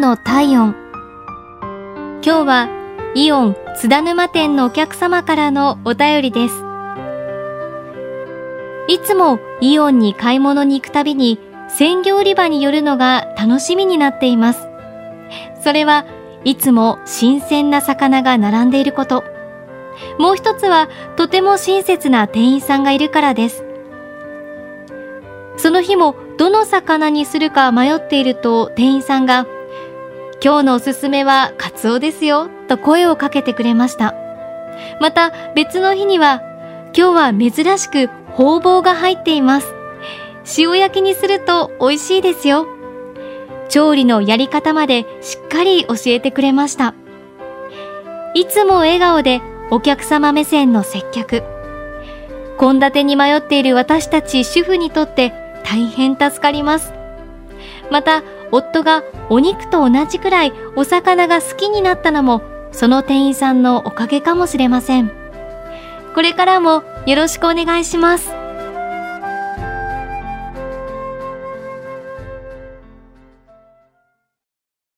本の体温。今日はイオン津田沼店のお客様からのお便りです。いつもイオンに買い物に行くたびに鮮魚売り場に寄るのが楽しみになっています。それはいつも新鮮な魚が並んでいること、もう一つはとても親切な店員さんがいるからです。その日もどの魚にするか迷っていると、店員さんが今日のおすすめはカツオですよと声をかけてくれました。また別の日には、今日は珍しくホウボウが入っています、塩焼きにすると美味しいですよ、調理のやり方までしっかり教えてくれました。いつも笑顔でお客様目線の接客、献立に迷っている私たち主婦にとって大変助かります。また夫がお肉と同じくらいお魚が好きになったのも、その店員さんのおかげかもしれません。これからもよろしくお願いします。